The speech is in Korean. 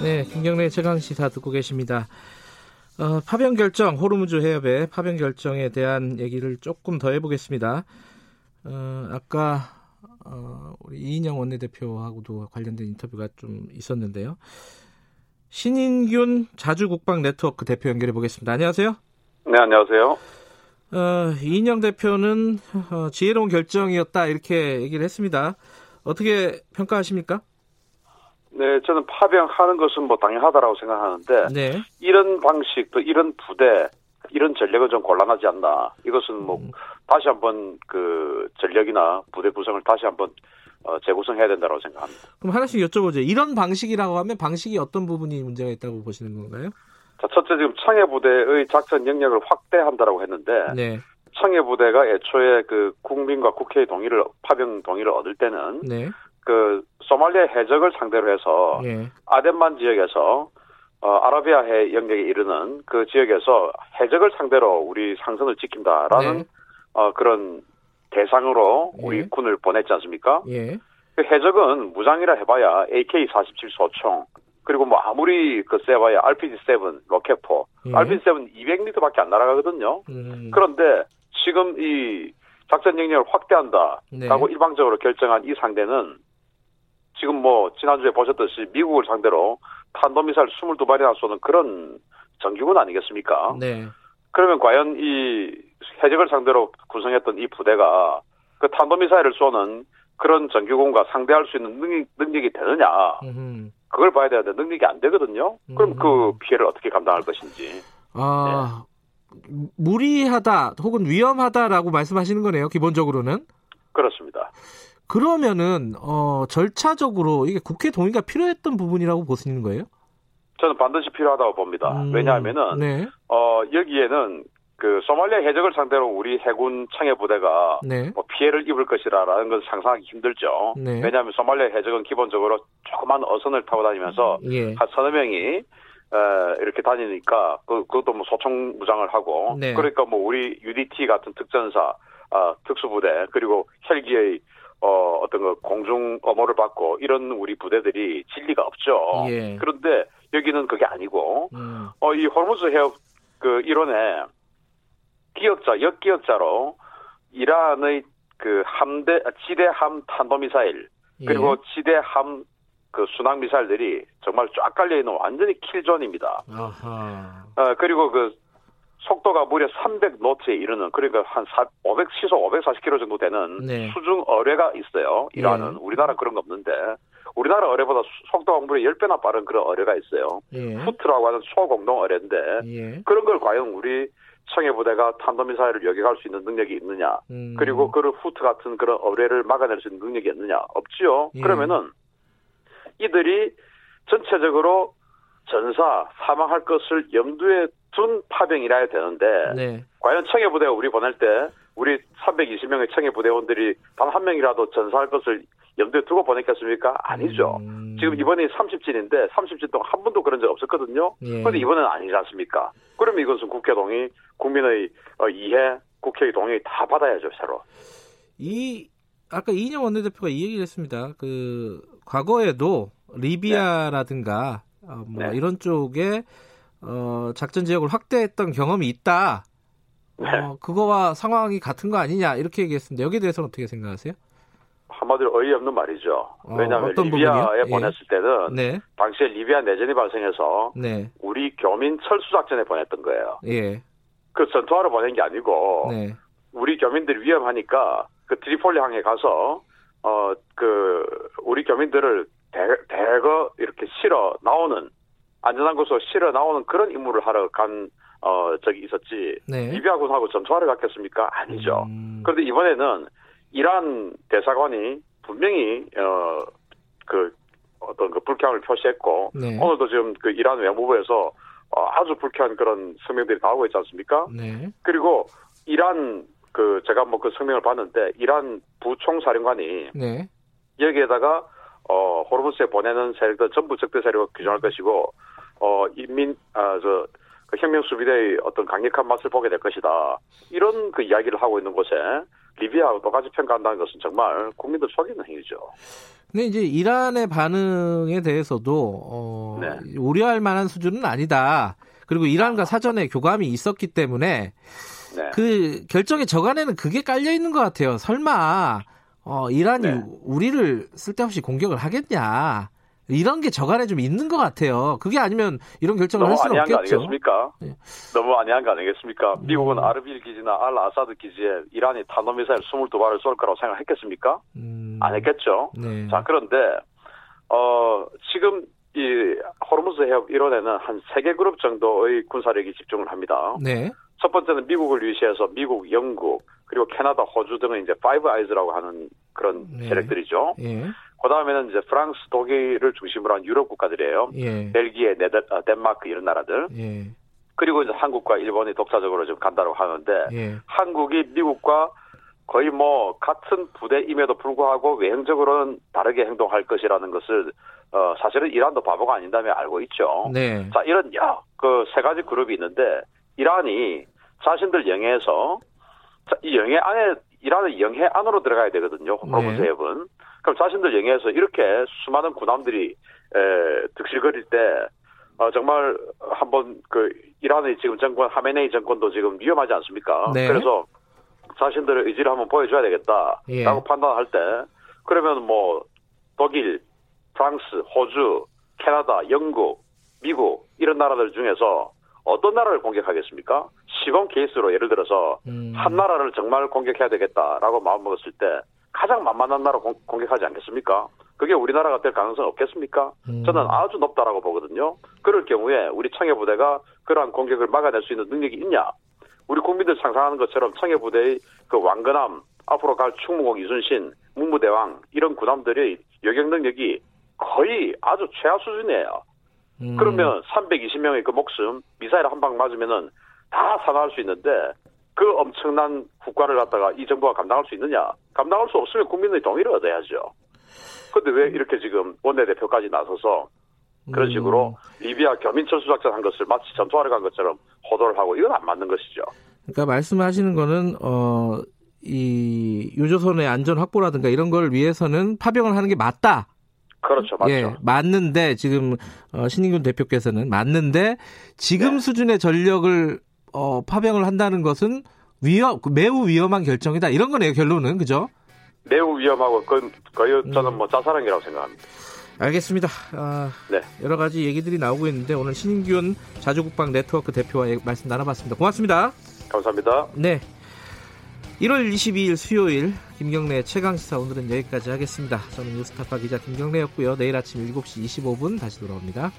네, 김경래의 최강 시사 듣고 계십니다. 파병 결정, 호르무즈 해협의 파병 결정에 대한 얘기를 조금 더 해보겠습니다. 아까 우리 이인영 원내대표하고도 관련된 인터뷰가 좀 있었는데요. 신인균 자주국방네트워크 대표 연결해 보겠습니다. 안녕하세요. 네, 안녕하세요. 이인영 대표는 지혜로운 결정이었다 이렇게 얘기를 했습니다. 어떻게 평가하십니까? 네, 저는 파병하는 것은 뭐 당연하다라고 생각하는데 네. 이런 방식, 또 이런 부대, 이런 전략은 좀 곤란하지 않나. 이것은 뭐 다시 한번 그 전략이나 부대 구성을 다시 한번 재구성해야 된다고 생각합니다. 그럼 하나씩 여쭤보죠. 이런 방식이라고 하면 방식이 어떤 부분이 문제가 있다고 보시는 건가요? 자, 첫째 지금 청해부대의 작전 영역을 확대한다라고 했는데 네. 청해부대가 애초에 그 국민과 국회의 동의를, 파병 동의를 얻을 때는 네. 그 소말리아 해적을 상대로 해서 네. 아덴만 지역에서 아라비아해 영역에 이르는 그 지역에서 해적을 상대로 우리 상선을 지킨다라는 네. 그런 대상으로 우리 예. 군을 보냈지 않습니까? 예. 그 해적은 무장이라 해봐야 AK-47 소총, 그리고 뭐 아무리 그 쎄봐야 RPG-7 로켓포, 예. RPG-7 200m밖에 안 날아가거든요. 그런데 지금 이 작전 영역을 확대한다라고 네. 일방적으로 결정한 이 상대는 지금 뭐 지난주에 보셨듯이 미국을 상대로 탄도미사일 22발이나 쏘는 그런 정규군 아니겠습니까? 네. 그러면 과연 이 해적을 상대로 구성했던 이 부대가 그 탄도미사일을 쏘는 그런 정규군과 상대할 수 있는 능력이 되느냐. 그걸 봐야 되는데 능력이 안 되거든요. 그럼 그 피해를 어떻게 감당할 것인지. 아, 네. 무리하다 혹은 위험하다라고 말씀하시는 거네요. 기본적으로는. 그렇습니다. 그러면은 절차적으로 이게 국회 동의가 필요했던 부분이라고 보시는 거예요? 저는 반드시 필요하다고 봅니다. 왜냐하면은 네. 여기에는 그 소말리아 해적을 상대로 우리 해군 창해 부대가 네. 뭐 피해를 입을 것이라는 건 상상하기 힘들죠. 네. 왜냐하면 소말리아 해적은 기본적으로 조그만 어선을 타고 다니면서 예. 한 서너 명이 이렇게 다니니까 그것도 뭐 소총 무장을 하고 네. 그러니까 뭐 우리 UDT 같은 특전사, 특수부대 그리고 헬기의 어떤 거 공중 어모를 받고 이런 우리 부대들이 진리가 없죠. 예. 그런데 여기는 그게 아니고 이 호르무즈 해협 그 일원에 기역자, 역기역자로 이란의 그 함대 지대함 탄도미사일 예. 그리고 지대함 그 순항 미사일들이 정말 쫙 깔려 있는 완전히 킬존입니다. 아하. 그리고 그 속도가 무려 300노트에 이르는, 그러니까 한 시속 540km 정도 되는 네. 수중 어뢰가 있어요. 이란은 네. 우리나라 그런 거 없는데 우리나라 어뢰보다 속도가 무려 10배나 빠른 그런 어뢰가 있어요. 예. 후트라고 하는 초공동 어뢰인데 예. 그런 걸 과연 우리 청해부대가 탄도미사일을 여격할 수 있는 능력이 있느냐. 그리고 그런 후트 같은 그런 어뢰를 막아낼 수 있는 능력이 있느냐. 없지요. 예. 그러면은 이들이 전체적으로 전사 사망할 것을 염두에 둔 파병이라 해야 되는데 네. 과연 청해부대가 우리 보낼 때 우리 320명의 청해부대원들이 단 한 명이라도 전사할 것을 염두에 두고 보냈겠습니까? 아니죠. 지금 이번이 30진인데 30진 동안 한 번도 그런 적 없었거든요. 예. 그런데 이번엔 아니지 않습니까? 그러면 이것은 국회 동의, 국민의 이해, 국회의 동의 다 받아야죠. 새로. 아까 이인영 원내대표가 이 얘기를 했습니다. 그 과거에도 리비아라든가 네. 네. 이런 쪽에 작전 지역을 확대했던 경험이 있다. 네. 그거와 상황이 같은 거 아니냐 이렇게 얘기했습니다. 여기에 대해서는 어떻게 생각하세요? 한마디로 어이없는 말이죠. 왜냐하면 리비아에 예. 보냈을 때는 네. 당시에 리비아 내전이 발생해서 네. 우리 교민 철수작전에 보냈던 거예요. 예. 그 전투하러 보낸 게 아니고 네. 우리 교민들이 위험하니까 그 트리폴리 항에 가서 그 우리 교민들을 대거 이렇게 실어 나오는 안전한 곳으로 실어 나오는 그런 임무를 하러 간 적이 있었지 네. 리비아군하고 전투하러 갔겠습니까? 아니죠. 그런데 이번에는 이란 대사관이 분명히 그 어떤 그 불쾌함을 표시했고, 네. 오늘도 지금 그 이란 외무부에서 아주 불쾌한 그런 성명들이 나오고 있지 않습니까? 네. 그리고 이란 그 제가 뭐 그 성명을 봤는데 이란 부총사령관이 네. 여기에다가 호르무즈에 보내는 세력들 전부 적대 세력을 규정할 것이고 그 혁명 수비대의 어떤 강력한 맛을 보게 될 것이다. 이런 그 이야기를 하고 있는 곳에 리비아하고 똑같이 평가한다는 것은 정말 국민들 속이는 행위죠. 근데 이제 이란의 반응에 대해서도 네. 우려할 만한 수준은 아니다. 그리고 이란과 사전에 교감이 있었기 때문에 네. 그 결정의 저간에는 그게 깔려 있는 것 같아요. 설마 이란이 네. 우리를 쓸데없이 공격을 하겠냐. 이런 게 저간에 좀 있는 것 같아요. 그게 아니면 이런 결정을 할 수는 없겠죠. 너무 아니한 거 아니겠습니까? 네. 너무 아니한 거 아니겠습니까? 미국은 아르빌 기지나 알아사드 기지에 이란이 탄도미사일 22발을 쏠 거라고 생각했겠습니까? 안 했겠죠. 네. 자, 그런데 지금 이 호르무즈 해협 일원에는 한 3개 그룹 정도의 군사력이 집중을 합니다. 네. 첫 번째는 미국을 유시해서 미국, 영국, 그리고 캐나다, 호주 등의 이제 파이브 아이즈라고 하는 그런 네. 세력들이죠. 네. 그 다음에는 이제 프랑스, 독일을 중심으로 한 유럽 국가들이에요. 예. 벨기에, 덴마크 이런 나라들. 예. 그리고 이제 한국과 일본이 독자적으로 지금 간다고 하는데 예. 한국이 미국과 거의 뭐 같은 부대임에도 불구하고 외형적으로는 다르게 행동할 것이라는 것을 사실은 이란도 바보가 아닌다며 알고 있죠. 네. 자, 이런 그 세 가지 그룹이 있는데 이란이 자신들 영해에서 이 영해 안에 이란은 영해 안으로 들어가야 되거든요. 호르무즈 해협은. 네. 그럼 자신들 영해에서 이렇게 수많은 군함들이 득실거릴 때 정말 한번 그 이란의 지금 정권 하메네이 정권도 지금 위험하지 않습니까? 네. 그래서 자신들의 의지를 한번 보여줘야 되겠다라고 예. 판단할 때 그러면 뭐 독일, 프랑스, 호주, 캐나다, 영국, 미국 이런 나라들 중에서 어떤 나라를 공격하겠습니까? 시범 케이스로 예를 들어서 한 나라를 정말 공격해야 되겠다라고 마음먹었을 때 가장 만만한 나라 공격하지 않겠습니까? 그게 우리나라가 될 가능성은 없겠습니까? 저는 아주 높다라고 보거든요. 그럴 경우에 우리 청해부대가 그러한 공격을 막아낼 수 있는 능력이 있냐? 우리 국민들 상상하는 것처럼 청해부대의 그 왕건함, 앞으로 갈 충무공 이순신, 문무대왕 이런 군함들의 요격 능력이 거의 아주 최하 수준이에요. 그러면 320명의 그 목숨, 미사일 한 방 맞으면은 다 산화할 수 있는데 그 엄청난 국가를 갖다가 이 정부가 감당할 수 있느냐? 감당할 수 없으면 국민의 동의를 얻어야죠. 그런데 왜 이렇게 지금 원내대표까지 나서서 그런 식으로 리비아 교민철수 작전한 것을 마치 전투하러 간 것처럼 호도를 하고 이건 안 맞는 것이죠. 그러니까 말씀하시는 거는 이 유조선의 안전 확보라든가 이런 걸 위해서는 파병을 하는 게 맞다. 그렇죠, 맞죠. 예, 맞는데 지금 신인균 대표께서는 맞는데 지금 네. 수준의 전력을 파병을 한다는 것은 매우 위험한 결정이다. 이런 거네요, 결론은. 그죠? 매우 위험하고 그건 거의 저는 뭐 자살행위라고 생각합니다. 알겠습니다. 네. 여러 가지 얘기들이 나오고 있는데 오늘 신인균 자주국방 네트워크 대표와 말씀 나눠봤습니다. 고맙습니다. 감사합니다. 네. 1월 22일 수요일 김경래 최강시사 오늘은 여기까지 하겠습니다. 저는 뉴스타파 기자 김경래였고요. 내일 아침 7시 25분 다시 돌아옵니다.